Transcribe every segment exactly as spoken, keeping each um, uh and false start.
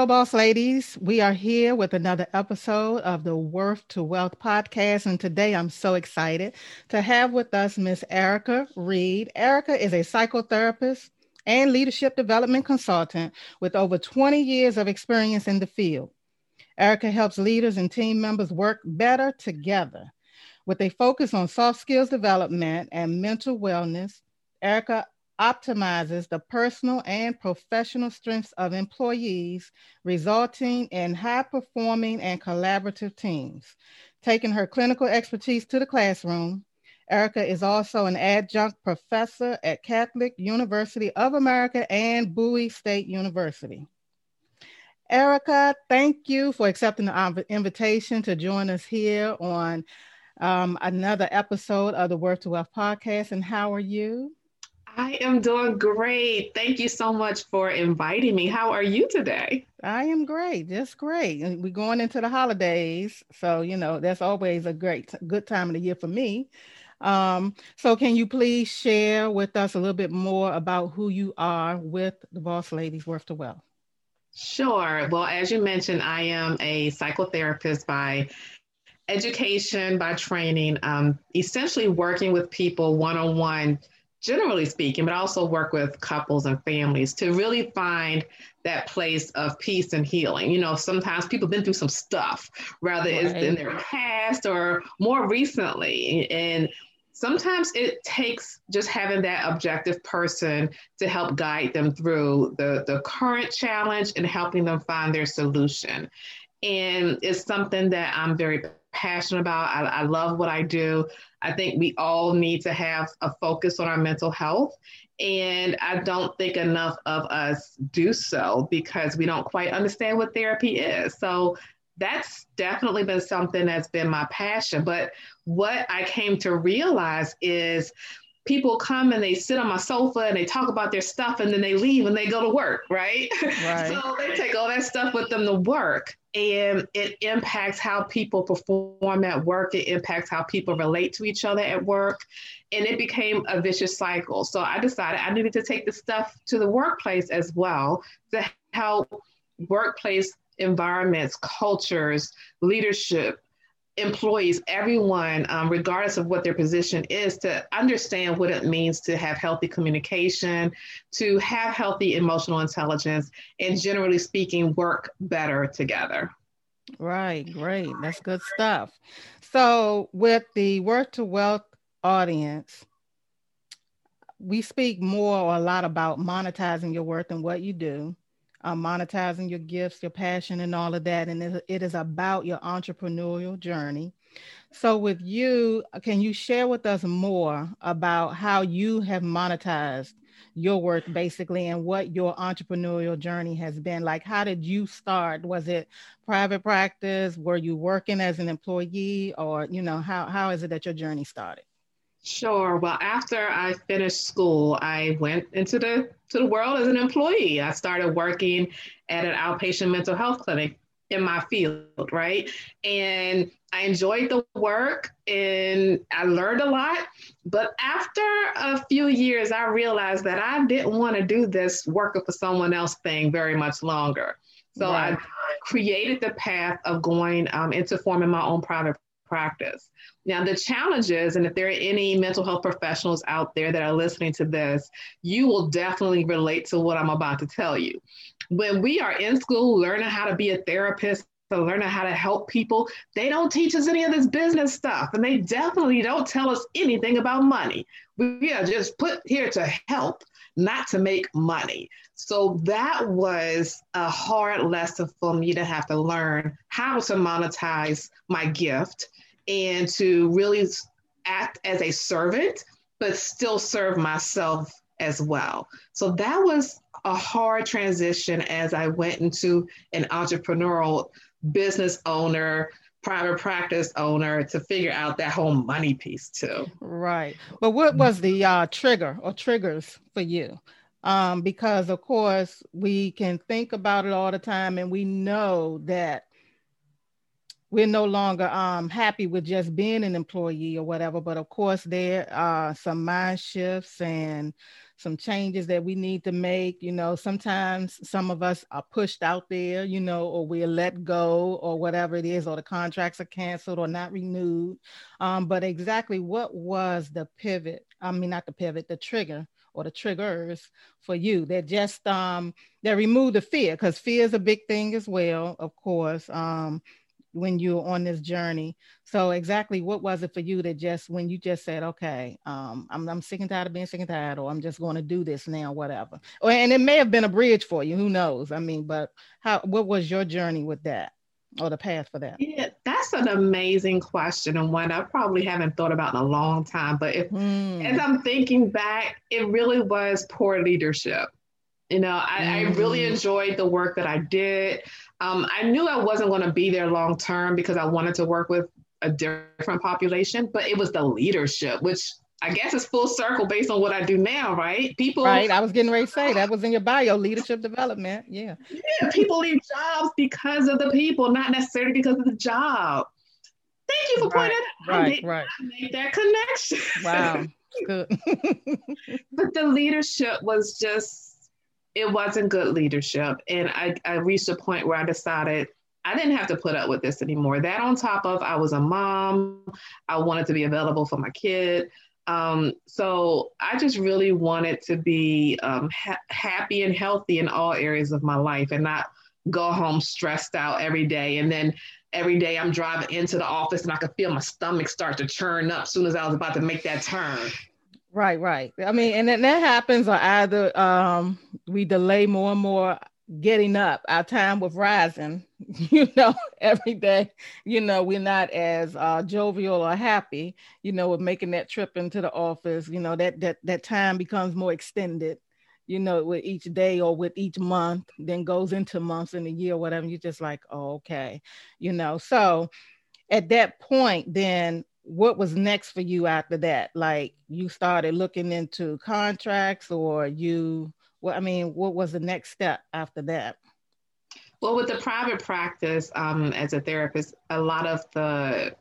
Hello, boss ladies. We are here with another episode of the Worth to Wealth podcast. And today I'm so excited to have with us Miss Erica Reed. Erica is a psychotherapist and leadership development consultant with over twenty years of experience in the field. Erica helps leaders and team members work better together. With a focus on soft skills development and mental wellness, Erica optimizes the personal and professional strengths of employees, resulting in high-performing and collaborative teams. Taking her clinical expertise to the classroom, Erica is also an adjunct professor at Catholic University of America and Bowie State University. Erica, thank you for accepting the invitation to join us here on um, another episode of the Worth to Wealth podcast. And how are you? I am doing great. Thank you so much for inviting me. How are you today? I am great. Just great. And we're going into the holidays. So, you know, that's always a great, good time of the year for me. Um, so can you please share with us a little bit more about who you are with the Boss Ladies Worth to Wealth? Sure. Well, as you mentioned, I am a psychotherapist by education, by training, um, essentially working with people one-on-one, generally speaking, but I also work with couples and families to really find that place of peace and healing. You know, sometimes people have been through some stuff, whether right. it's in their past or more recently. And sometimes it takes just having that objective person to help guide them through the, the current challenge and helping them find their solution. And it's something that I'm very passionate about. I, I love what I do. I think we all need to have a focus on our mental health. And I don't think enough of us do so because we don't quite understand what therapy is. So that's definitely been something that's been my passion. But what I came to realize is people come and they sit on my sofa and they talk about their stuff and then they leave and they go to work, right? right. So they take all that stuff with them to work. And it impacts how people perform at work. It impacts how people relate to each other at work. And it became a vicious cycle. So I decided I needed to take the stuff to the workplace as well to help workplace environments, cultures, leadership, employees, everyone, um, regardless of what their position is, to understand what it means to have healthy communication, to have healthy emotional intelligence, and generally speaking, work better together. Right, great. That's good stuff. So with the Worth to Wealth audience, we speak more or a lot about monetizing your worth and what you do. Uh, monetizing your gifts, your passion, and all of that. And it, it is about your entrepreneurial journey. So with you, can you share with us more about how you have monetized your work, basically, and what your entrepreneurial journey has been? Like, how did you start? Was it private practice? Were you working as an employee? Or, you know, how how is it that your journey started? Sure. Well, after I finished school, I went into the to the world as an employee. I started working at an outpatient mental health clinic in my field, right? And I enjoyed the work and I learned a lot. But after a few years, I realized that I didn't want to do this working for someone else thing very much longer. So right. I created the path of going um, into forming my own private practice. Now, the challenge is, and if there are any mental health professionals out there that are listening to this, you will definitely relate to what I'm about to tell you. When we are in school learning how to be a therapist, to learning how to help people, they don't teach us any of this business stuff, and they definitely don't tell us anything about money. We are just put here to help, not to make money. So that was a hard lesson for me to have to learn how to monetize my gift and to really act as a servant, but still serve myself as well. So that was a hard transition as I went into an entrepreneurial business owner, private practice owner, to figure out that whole money piece too. Right. But what was the uh, trigger or triggers for you? Um, because of course we can think about it all the time, and we know that we're no longer um, happy with just being an employee or whatever. But of course there are some mind shifts and some changes that we need to make. You know, sometimes some of us are pushed out there, you know, or we're let go or whatever it is, or the contracts are canceled or not renewed. Um, but exactly what was the pivot? I mean, not the pivot, the trigger or the triggers for you that just, um, that remove the fear, because fear is a big thing as well, of course, um, when you're on this journey. So exactly what was it for you that just, when you just said, okay, um, I'm, I'm sick and tired of being sick and tired, or I'm just going to do this now, whatever. Or, and it may have been a bridge for you, who knows? I mean, but how, what was your journey with that, or the path for that? Yeah, that's an amazing question, and one I probably haven't thought about in a long time. But if, mm. as I'm thinking back, it really was poor leadership. You know, I, mm-hmm. I really enjoyed the work that I did. Um, I knew I wasn't going to be there long term because I wanted to work with a different population, but it was the leadership, which I guess is full circle based on what I do now, right? People, right. I was getting ready to say that was in your bio, leadership development. Yeah. Yeah. People leave jobs because of the people, not necessarily because of the job. Thank you for right, pointing that out. Right, I did right. not make that connection. Wow. Good. But the leadership was just, it wasn't good leadership. And I, I reached a point where I decided I didn't have to put up with this anymore. That on top of I was a mom. I wanted to be available for my kid. Um, so I just really wanted to be um, ha- happy and healthy in all areas of my life and not go home stressed out every day. And then every day I'm driving into the office and I could feel my stomach start to churn up as soon as I was about to make that turn. Right, right. I mean, and then that happens, or either um, we delay more and more getting up, our time with rising, you know, every day, you know, we're not as uh, jovial or happy, you know, with making that trip into the office, you know, that that that time becomes more extended, you know, with each day or with each month, then goes into months in a year, whatever. You're just like, oh, okay, you know. So at that point, then, what was next for you after that? Like you started looking into contracts, or you, well, I mean, what was the next step after that? Well, with the private practice, um, as a therapist, a lot of the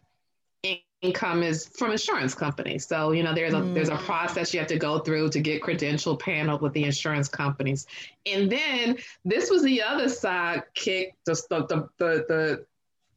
income is from insurance companies. So, you know, there's a, mm. there's a process you have to go through to get credentialed, paneled with the insurance companies. And then this was the other side kick, just the, the, the, the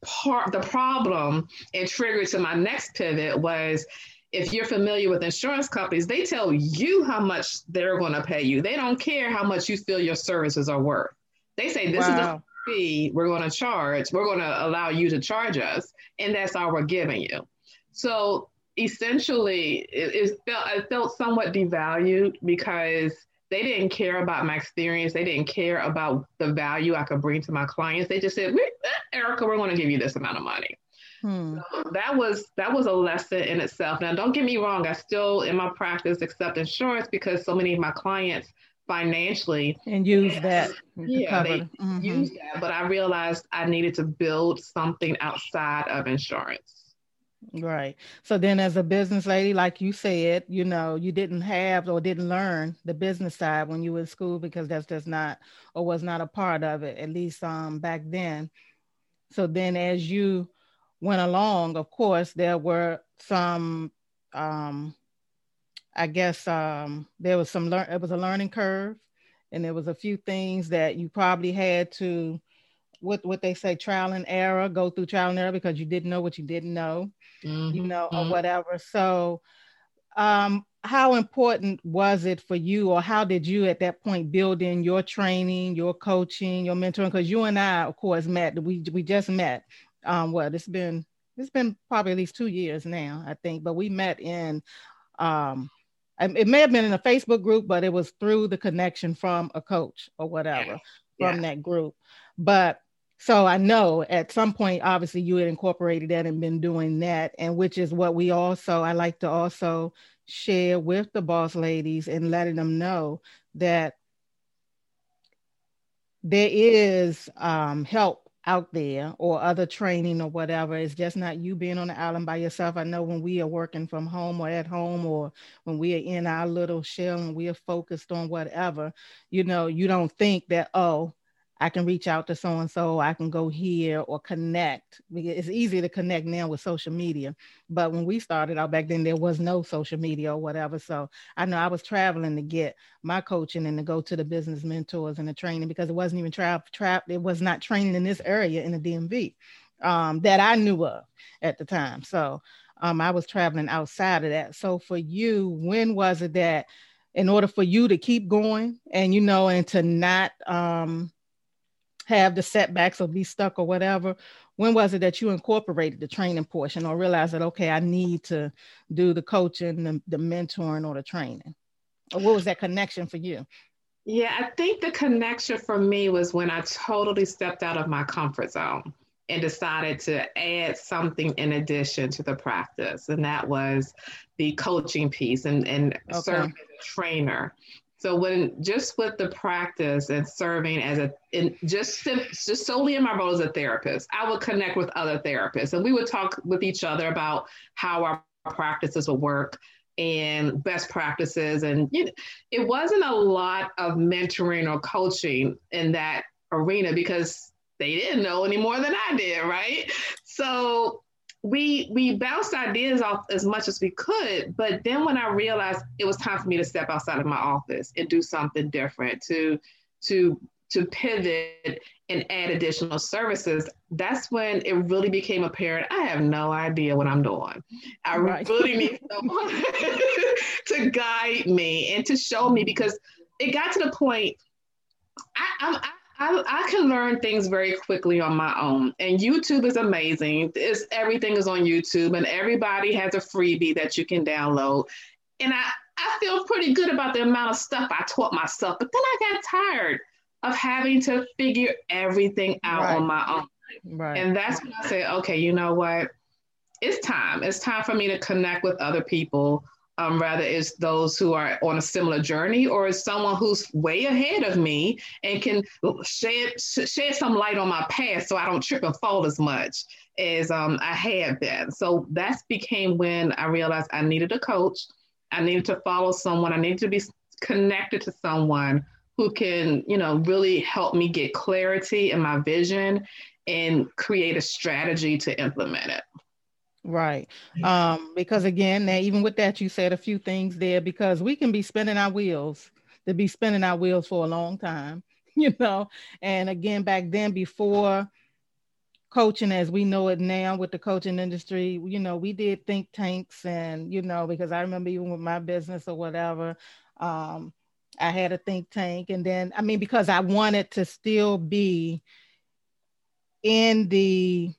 part the problem and trigger to my next pivot was, if you're familiar with insurance companies, they tell you how much they're going to pay you. They don't care how much you feel your services are worth. They say, this wow. is a fee we're going to charge. We're going to allow you to charge us. And that's all we're giving you. So essentially it, it felt, I felt somewhat devalued because they didn't care about my experience. They didn't care about the value I could bring to my clients. They just said, we, Erica, we're going to give you this amount of money. Hmm. So that was that was a lesson in itself. Now, don't get me wrong. I still, in my practice, accept insurance because so many of my clients financially. And use that. Yeah, they mm-hmm. use that. But I realized I needed to build something outside of insurance. Right. So then as a business lady, like you said, you know, you didn't have or didn't learn the business side when you were in school, because that's just not, or was not a part of it, at least um, back then. So then as you went along, of course, there were some, um, I guess um, there was some, lear- it was a learning curve, and there was a few things that you probably had to, what what they say, trial and error, go through trial and error, because you didn't know what you didn't know, mm-hmm. you know, or whatever. So um, how important was it for you, or how did you at that point build in your training, your coaching, your mentoring? Because you and I, of course, met, we we just met. Um, well, it's been, it's been probably at least two years now, I think, but we met in, um, it may have been in a Facebook group, but it was through the connection from a coach or whatever, yeah. from yeah. that group. But so I know at some point, obviously, you had incorporated that and been doing that, and which is what we also, I like to also share with the boss ladies and letting them know that there is um, help out there, or other training or whatever. It's just not you being on the island by yourself. I know when we are working from home or at home, or when we are in our little shell and we are focused on whatever, you know, you don't think that, oh, I can reach out to so-and-so, I can go here or connect. It's easy to connect now with social media. But when we started out back then, there was no social media or whatever. So I know I was traveling to get my coaching and to go to the business mentors and the training, because it wasn't even trapped. Tra- it was not training in this area in the D M V um, that I knew of at the time. So um, I was traveling outside of that. So for you, when was it that in order for you to keep going and, you know, and to not, um, have the setbacks or be stuck or whatever, when was it that you incorporated the training portion or realized that, okay, I need to do the coaching, the, the mentoring or the training? Or what was that connection for you? Yeah, I think the connection for me was when I totally stepped out of my comfort zone and decided to add something in addition to the practice. And that was the coaching piece and, and okay. serving as a trainer. So when just with the practice and serving as a, in just, just solely in my role as a therapist, I would connect with other therapists and we would talk with each other about how our practices would work and best practices. And you know, it wasn't a lot of mentoring or coaching in that arena because they didn't know any more than I did, right? So we we bounced ideas off as much as we could, but then when I realized it was time for me to step outside of my office and do something different, to to to pivot and add additional services, that's when it really became apparent, I have no idea what I'm doing. I right. really need someone to guide me and to show me, because it got to the point, I I'm I, I, I can learn things very quickly on my own. And YouTube is amazing. It's, everything is on YouTube and everybody has a freebie that you can download. And I, I feel pretty good about the amount of stuff I taught myself. But then I got tired of having to figure everything out right. on my own. Right. And that's when I said, okay, you know what? It's time. It's time for me to connect with other people. Um, rather it's those who are on a similar journey or it's someone who's way ahead of me and can shed, shed some light on my path so I don't trip and fall as much as um, I had been. So that became when I realized I needed a coach. I needed to follow someone. I needed to be connected to someone who can, you know, really help me get clarity in my vision and create a strategy to implement it. Right. Um, because again, now, even with that, you said a few things there, because we can be spinning our wheels to be spinning our wheels for a long time, you know, and again, back then before coaching, as we know it now with the coaching industry, you know, we did think tanks and, you know, because I remember even with my business or whatever, um, I had a think tank. And then, I mean, because I wanted to still be in the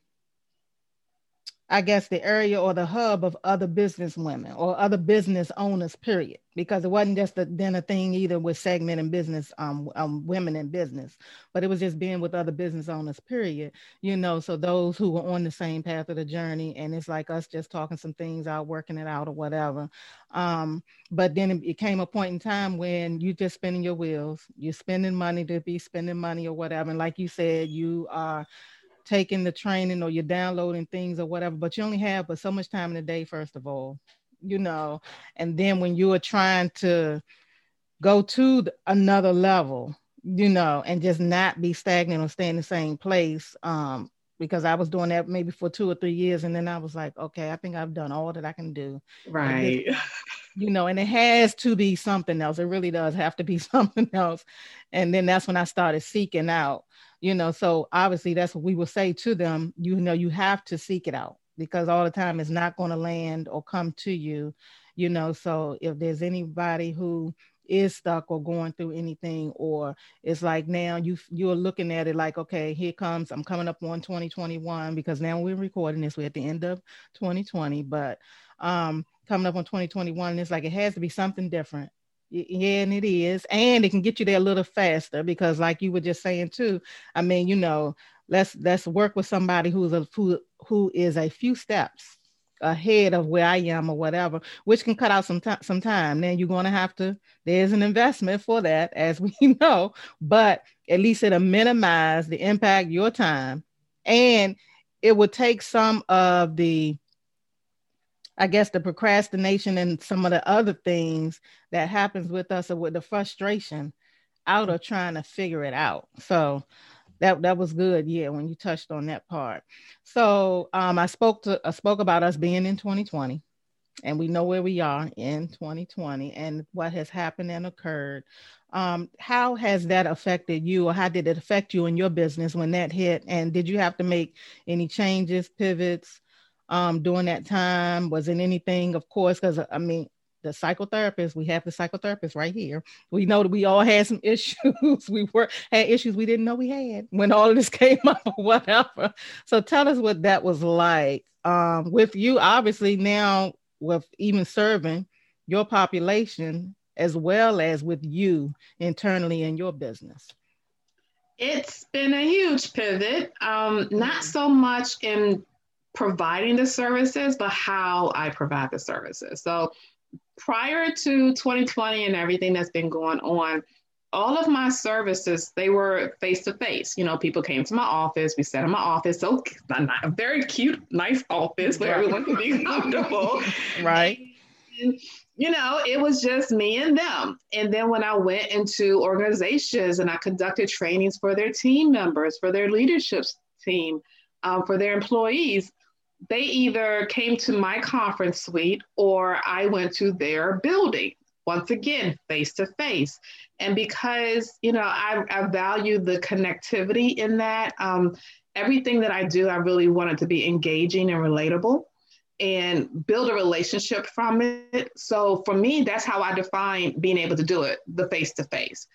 I guess the area or the hub of other business women or other business owners, period, because it wasn't just a, then a thing either with segment and business um, um women in business, but it was just being with other business owners, period, you know, so those who were on the same path of the journey. And it's like us just talking some things out, working it out or whatever. Um, but then it, it came a point in time when you just spinning your wheels, you're spending money to be spending money or whatever. And like you said, you are taking the training or you're downloading things or whatever, but you only have but so much time in the day, first of all, you know, and then when you are trying to go to another level, you know, and just not be stagnant or stay in the same place, um, because I was doing that maybe for two or three years. And then I was like, okay, I think I've done all that I can do. Right. You know, and it has to be something else. It really does have to be something else. And then that's when I started seeking out, you know, so obviously that's what we will say to them, you know, you have to seek it out because all the time it's not going to land or come to you, you know, so if there's anybody who is stuck or going through anything, or it's like now you you're looking at it like, okay, here comes, I'm coming up on twenty twenty-one because now we're recording this, we're at the end of twenty twenty, but um, coming up on twenty twenty-one, and it's like, it has to be something different. Yeah, and it is. And it can get you there a little faster because like you were just saying too, I mean, you know, let's, let's work with somebody who's a, who, who is a few steps ahead of where I am or whatever, which can cut out some time, some time. Then you're going to have to, there's an investment for that as we know, but at least it'll minimize the impact, your time. And it will take some of the, I guess, the procrastination and some of the other things that happens with us or with the frustration out or trying to figure it out. So that that was good. Yeah, when you touched on that part. So um, I spoke to I spoke about us being in twenty twenty, and we know where we are in twenty twenty and what has happened and occurred. Um, how has that affected you, or how did it affect you in your business when that hit? And did you have to make any changes, pivots um, during that time? Was it anything, of course, because I mean, the psychotherapist, we have the psychotherapist right here. We know that we all had some issues. We were had issues we didn't know we had when all of this came up or whatever. So tell us what that was like um, with you, obviously now with even serving your population as well as with you internally in your business. It's been a huge pivot, um, not so much in providing the services, but how I provide the services. So prior to twenty twenty and everything that's been going on, all of my services, they were face-to-face. You know, people came to my office. We sat in my office. So a very cute, nice office where everyone could be comfortable. Right. And, you know, it was just me and them. And then when I went into organizations and I conducted trainings for their team members, for their leadership team, um, for their employees, they either came to my conference suite or I went to their building, once again, face-to-face. And because, you know, I, I value the connectivity in that, um, everything that I do, I really want it to be engaging and relatable and build a relationship from it. So for me, that's how I define being able to do it, the face-to-face.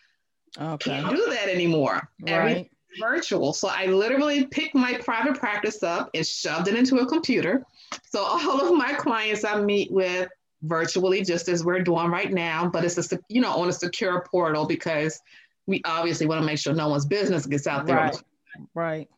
Okay. Can't do that anymore. Right. Everything virtual. So I literally picked my private practice up and shoved it into a computer. So all of my clients I meet with virtually, just as we're doing right now, but it's a, you know, on a secure portal, because we obviously want to make sure no one's business gets out there. Right. Right.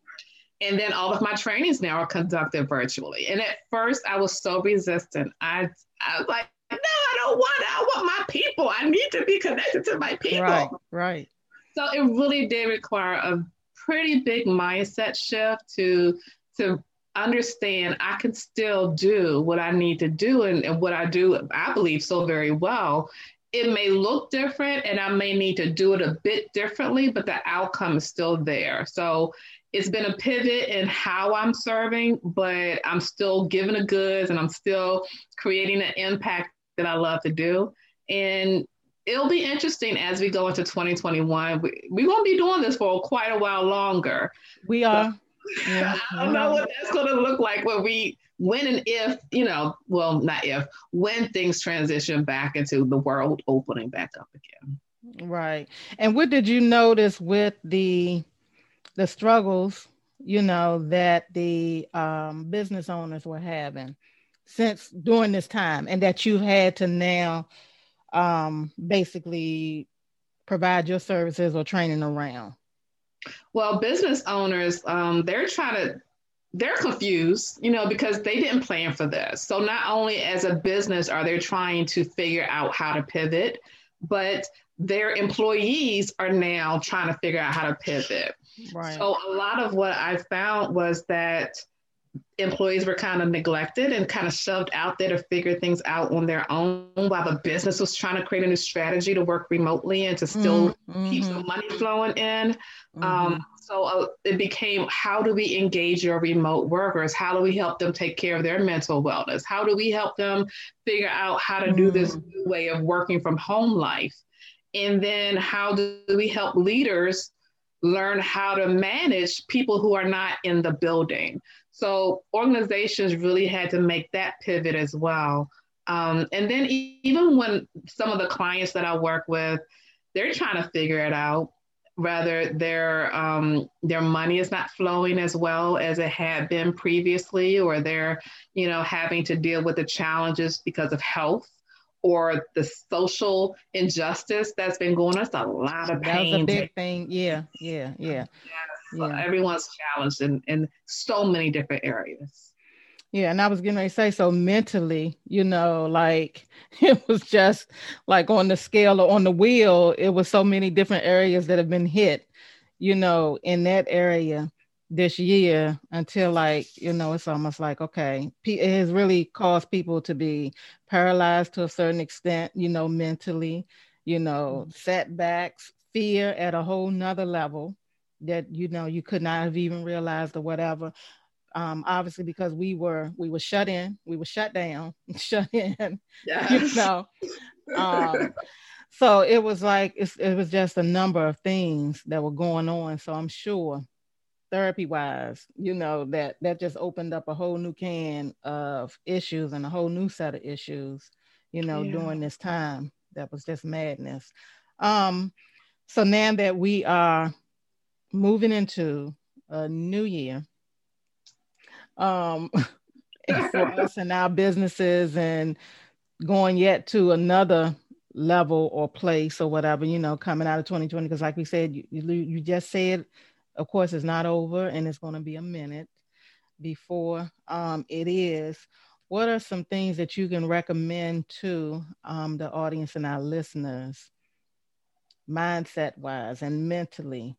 And then all of my trainings now are conducted virtually. And at first I was so resistant. I, I was like, no, I don't want it. I want my people. I need to be connected to my people. Right. Right. So it really did require a pretty big mindset shift to to understand I can still do what I need to do, and, and what I do, I believe so very well. It may look different and I may need to do it a bit differently, but the outcome is still there. So it's been a pivot in how I'm serving, but I'm still giving the goods and I'm still creating the impact that I love to do. And it'll be interesting as we go into twenty twenty-one. We, we won't be doing this for quite a while longer. We are. So, yeah. I don't know what that's going to look like when we, when and if, you know, well, not if, when things transition back into the world opening back up again. Right. And what did you notice with the the struggles, you know, that the um, business owners were having since during this time, and that you had to now um, basically provide your services or training around? Well, business owners, um, they're trying to, they're confused, you know, because they didn't plan for this. So not only as a business are they trying to figure out how to pivot, but their employees are now trying to figure out how to pivot. Right. So a lot of what I found was that employees were kind of neglected and kind of shoved out there to figure things out on their own, while the business was trying to create a new strategy to work remotely and to still mm-hmm. keep some money flowing in. Mm-hmm. Um, so uh, it became, how do we engage your remote workers? How do we help them take care of their mental wellness? How do we help them figure out how to mm-hmm. do this new way of working from home life? And then how do we help leaders learn how to manage people who are not in the building? So organizations really had to make that pivot as well. Um, and then e- even when some of the clients that I work with, they're trying to figure it out, whether their um, their money is not flowing as well as it had been previously, or they're, you know, having to deal with the challenges because of health or the social injustice that's been going on. That's a lot of pain. That was a big thing. Yeah, yeah, yeah. yeah. So yeah. Everyone's challenged in, in so many different areas. Yeah, and I was getting ready to say, so mentally, you know, like it was just like on the scale or on the wheel, it was so many different areas that have been hit, you know, in that area this year, until like, you know, it's almost like, okay, it has really caused people to be paralyzed to a certain extent, you know, mentally, you know, setbacks, fear at a whole nother level that, you know, you could not have even realized or whatever. Um, obviously, because we were we were shut in, we were shut down, shut in, yes. you know. Um, so it was like, it's, it was just a number of things that were going on. So I'm sure therapy-wise, you know, that, that just opened up a whole new can of issues and a whole new set of issues, you know, yeah. during this time that was just madness. Um, so now that we are moving into a new year, um, and for us and our businesses and going yet to another level or place or whatever, you know, coming out of twenty twenty, because like we said, you, you just said, of course, it's not over and it's going to be a minute before um, it is. What are some things that you can recommend to um, the audience and our listeners, mindset-wise and mentally,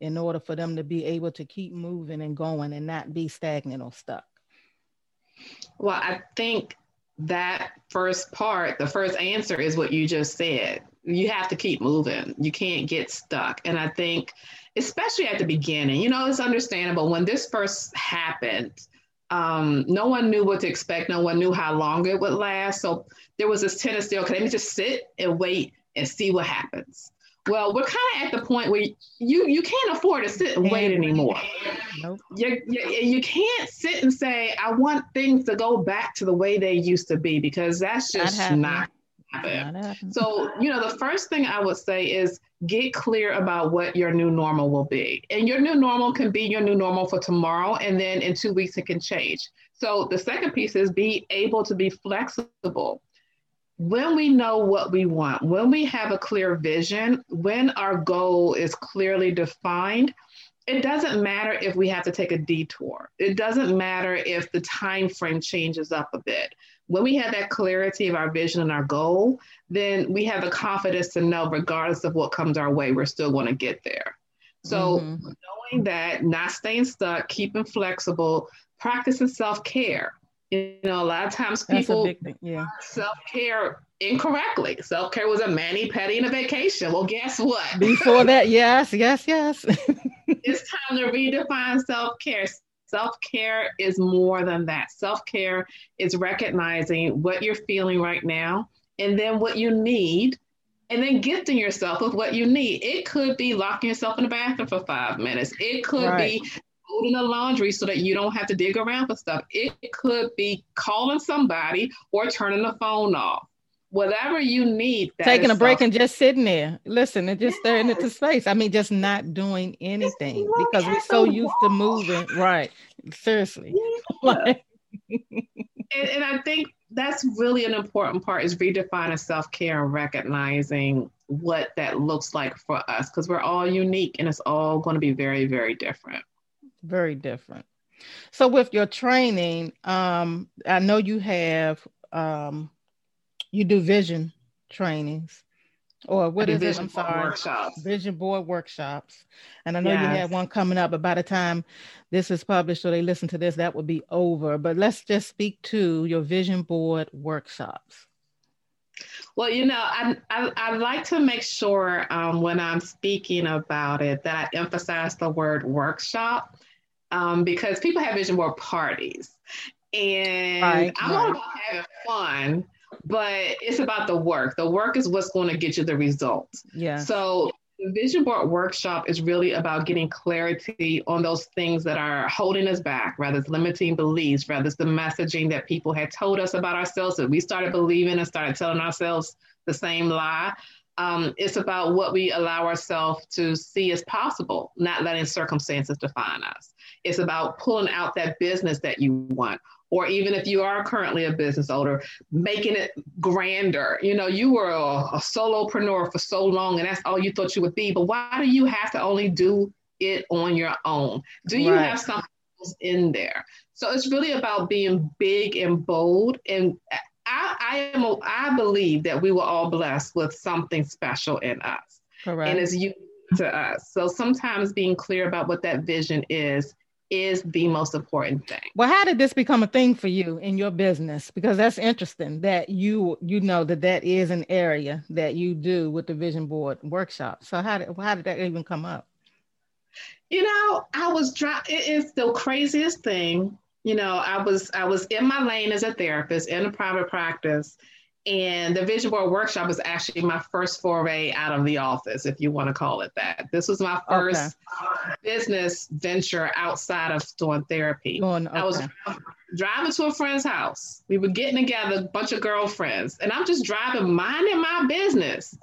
in order for them to be able to keep moving and going and not be stagnant or stuck? Well, I think that first part, the first answer is what you just said. You have to keep moving. You can't get stuck. And I think, especially at the beginning, you know, it's understandable when this first happened, um, no one knew what to expect. No one knew how long it would last. So there was this tendency, okay, let me just sit and wait and see what happens. Well, we're kind of at the point where you, you can't afford to sit and wait anymore. Nope. You, you, you can't sit and say, I want things to go back to the way they used to be, because that's just that not happening. So, you know, the first thing I would say is get clear about what your new normal will be. And your new normal can be your new normal for tomorrow. And then in two weeks, it can change. So the second piece is be able to be flexible. When we know what we want, when we have a clear vision, when our goal is clearly defined, it doesn't matter if we have to take a detour. It doesn't matter if the time frame changes up a bit. When we have that clarity of our vision and our goal, then we have the confidence to know, regardless of what comes our way, we're still going to get there. So mm-hmm. knowing that, not staying stuck, keeping flexible, practicing self-care. You know, a lot of times people yeah. self-care incorrectly. Self-care was a mani-pedi and a vacation. Well, guess what? Before that, yes, yes, yes. It's time to redefine self-care. Self-care is more than that. Self-care is recognizing what you're feeling right now and then what you need, and then gifting yourself with what you need. It could be locking yourself in the bathroom for five minutes. It could right. be folding the laundry so that you don't have to dig around for stuff. It could be calling somebody or turning the phone off. Whatever you need. That Taking a break self- and just sitting there. Listen, and just yes. staring into space. I mean, just not doing anything because we're so used wall. to moving. Right. Seriously. Yeah. and, and I think that's really an important part, is redefining self-care and recognizing what that looks like for us, because we're all unique and it's all going to be very, very different. Very different. So with your training, um, I know you have, um, you do vision trainings, or what is it? I'm sorry, workshops. Vision board workshops. And I know yes. you had one coming up, but by the time this is published or they listen to this, that would be over. But let's just speak to your vision board workshops. Well, you know, I, I, I like to make sure um, when I'm speaking about it that I emphasize the word workshop. Um, because people have vision board parties, and right, I'm all about having fun, but it's about the work. The work is what's going to get you the results. Yeah. So the vision board workshop is really about getting clarity on those things that are holding us back, whether it's limiting beliefs, whether it's the messaging that people had told us about ourselves that we started believing and started telling ourselves the same lie. Um, it's about what we allow ourselves to see as possible, not letting circumstances define us. It's about pulling out that business that you want, or even if you are currently a business owner, making it grander. You know, you were a, a solopreneur for so long and that's all you thought you would be, but why do you have to only do it on your own? Do you right. have something else in there? So it's really about being big and bold. And I, I, am a, I believe that we were all blessed with something special in us. Correct. And it's unique to us. So sometimes being clear about what that vision is is the most important thing. Well, how did this become a thing for you in your business? Because that's interesting that you, you know, that that is an area that you do with the vision board workshop. So how did, how did that even come up? You know, I was dry. It is the craziest thing. You know, I was, I was in my lane as a therapist in a private practice, and the vision board workshop was actually my first foray out of the office, if you want to call it that. This was my first okay. business venture outside of doing therapy. Going, okay. I was driving to a friend's house. We were getting together, a bunch of girlfriends, and I'm just driving, minding my business.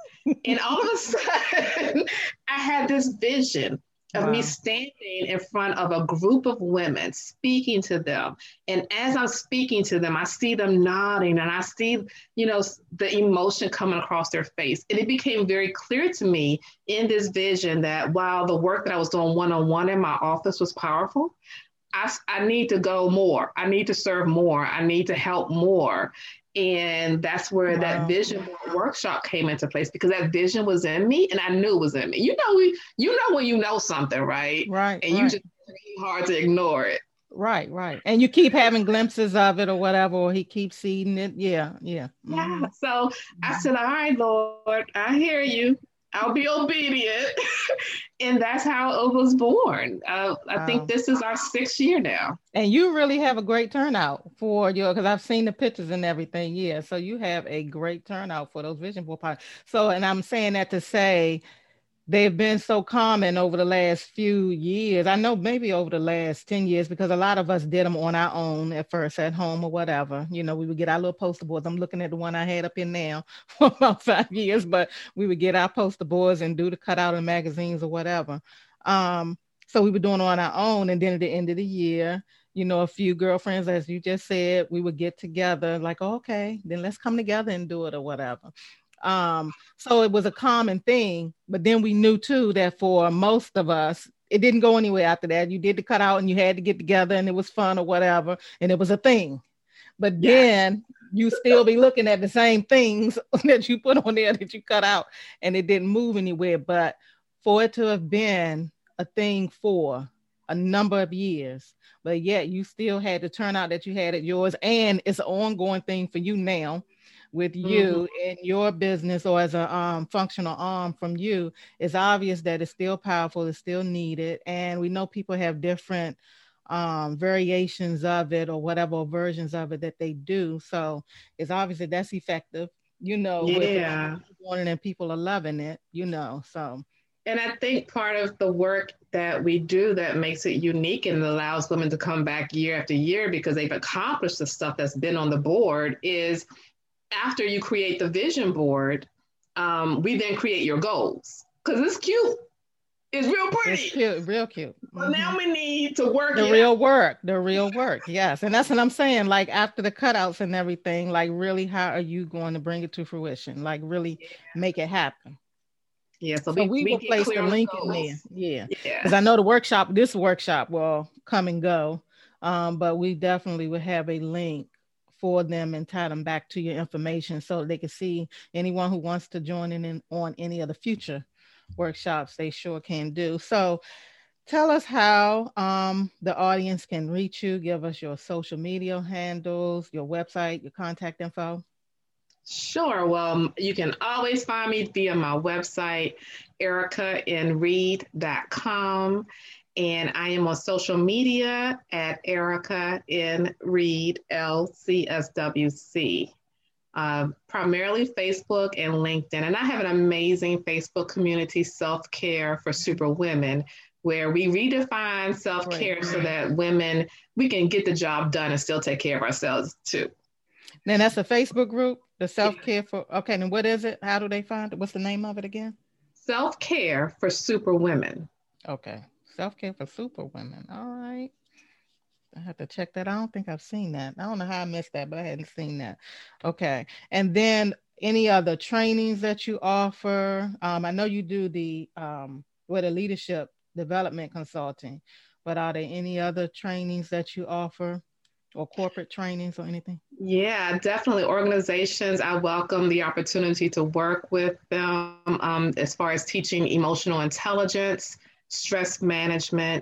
And all of a sudden, I had this vision of wow. me standing in front of a group of women, speaking to them. And as I'm speaking to them, I see them nodding, and I see, you know, the emotion coming across their face. And it became very clear to me in this vision that while the work that I was doing one-on-one in my office was powerful, I, I need to go more. I need to serve more. I need to help more. And that's where wow. that vision workshop came into place, because that vision was in me, and I knew it was in me. You know, we, you know when you know something, right? Right. And right. you just hard to ignore it. Right, right. And you keep having glimpses of it or whatever, or he keeps seeing it. Yeah, yeah. Mm-hmm. Yeah. So I said, all right, Lord, I hear you. I'll be obedient. And that's how it was born. Uh, I wow. think this is our sixth year now. And you really have a great turnout for your, because I've seen the pictures and everything. Yeah. So you have a great turnout for those vision board parties. So, and I'm saying that to say they've been so common over the last few years. I know maybe over the last ten years, because a lot of us did them on our own at first at home or whatever. You know, we would get our little poster boards. I'm looking at the one I had up in now for about five years, but we would get our poster boards and do the cutout of magazines or whatever. Um, so we were doing it on our own. And then at the end of the year, you know, a few girlfriends, as you just said, we would get together like, oh, okay, then let's come together and do it or whatever. Um, so it was a common thing, but then we knew too, that for most of us, it didn't go anywhere after that. You did the cutout and you had to get together and it was fun or whatever. And it was a thing, but yes. then you still be looking at the same things that you put on there that you cut out, and it didn't move anywhere. But for it to have been a thing for a number of years, but yet you still had the turnout that you had at yours. And it's an ongoing thing for you now. With you mm-hmm. in your business, or as a um, functional arm from you, it's obvious that it's still powerful, it's still needed. And we know people have different um, variations of it or whatever versions of it that they do. So it's obvious that that's effective, you know, yeah. with, and people are loving it, you know, so. And I think part of the work that we do that makes it unique and allows women to come back year after year because they've accomplished the stuff that's been on the board is, after you create the vision board, um, we then create your goals. Cause it's cute. It's real pretty. It's cute, real cute. Mm-hmm. Well, now we need to work. The real out. work, the real work. Yes. And that's what I'm saying. Like after the cutouts and everything, like really, how are you going to bring it to fruition? Like really yeah. make it happen. Yeah. So, so we, we will place the link goals. in there. Yeah. yeah. Cause I know the workshop, this workshop will come and go. Um, but we definitely will have a link for them and tie them back to your information so they can see anyone who wants to join in on any of the future workshops, they sure can do. So tell us how um, the audience can reach you. Give us your social media handles, your website, your contact info. Sure. Well, you can always find me via my website, Erica N Read dot com. And I am on social media at Erica N. Reed L C S W C, uh, primarily Facebook and LinkedIn. And I have an amazing Facebook community, Self Care for Super Women, where we redefine self-care right. so that women, we can get the job done and still take care of ourselves too. Then that's a Facebook group, the Self Care for, okay, and what is it? How do they find it? What's the name of it again? Self Care for Super Women. Okay. Self-care for super women. All right. I have to check that. I don't think I've seen that. I don't know how I missed that, but I hadn't seen that. Okay. And then any other trainings that you offer? Um, I know you do the, um, with the leadership development consulting, but are there any other trainings that you offer? Or corporate trainings or anything? Yeah, definitely. Organizations, I welcome the opportunity to work with them um, as far as teaching emotional intelligence, stress management,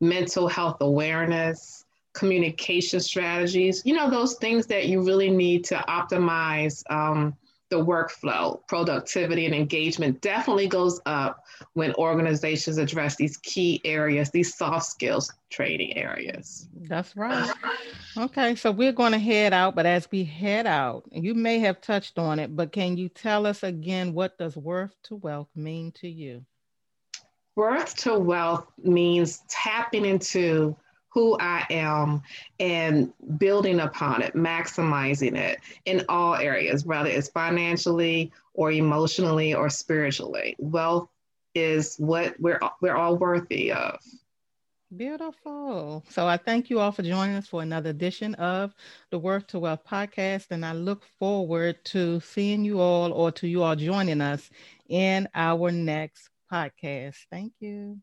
mental health awareness, communication strategies, you know, those things that you really need to optimize um, the workflow. Productivity and engagement definitely goes up when organizations address these key areas, these soft skills training areas. That's right. Okay, so we're going to head out, but as we head out, you may have touched on it, but can you tell us again, what does worth to wealth mean to you? Worth to wealth means tapping into who I am and building upon it, maximizing it in all areas, whether it's financially or emotionally or spiritually. Wealth is what we're we're all worthy of. Beautiful. So I thank you all for joining us for another edition of the Worth to Wealth podcast. And I look forward to seeing you all, or to you all joining us in our next podcast. Thank you.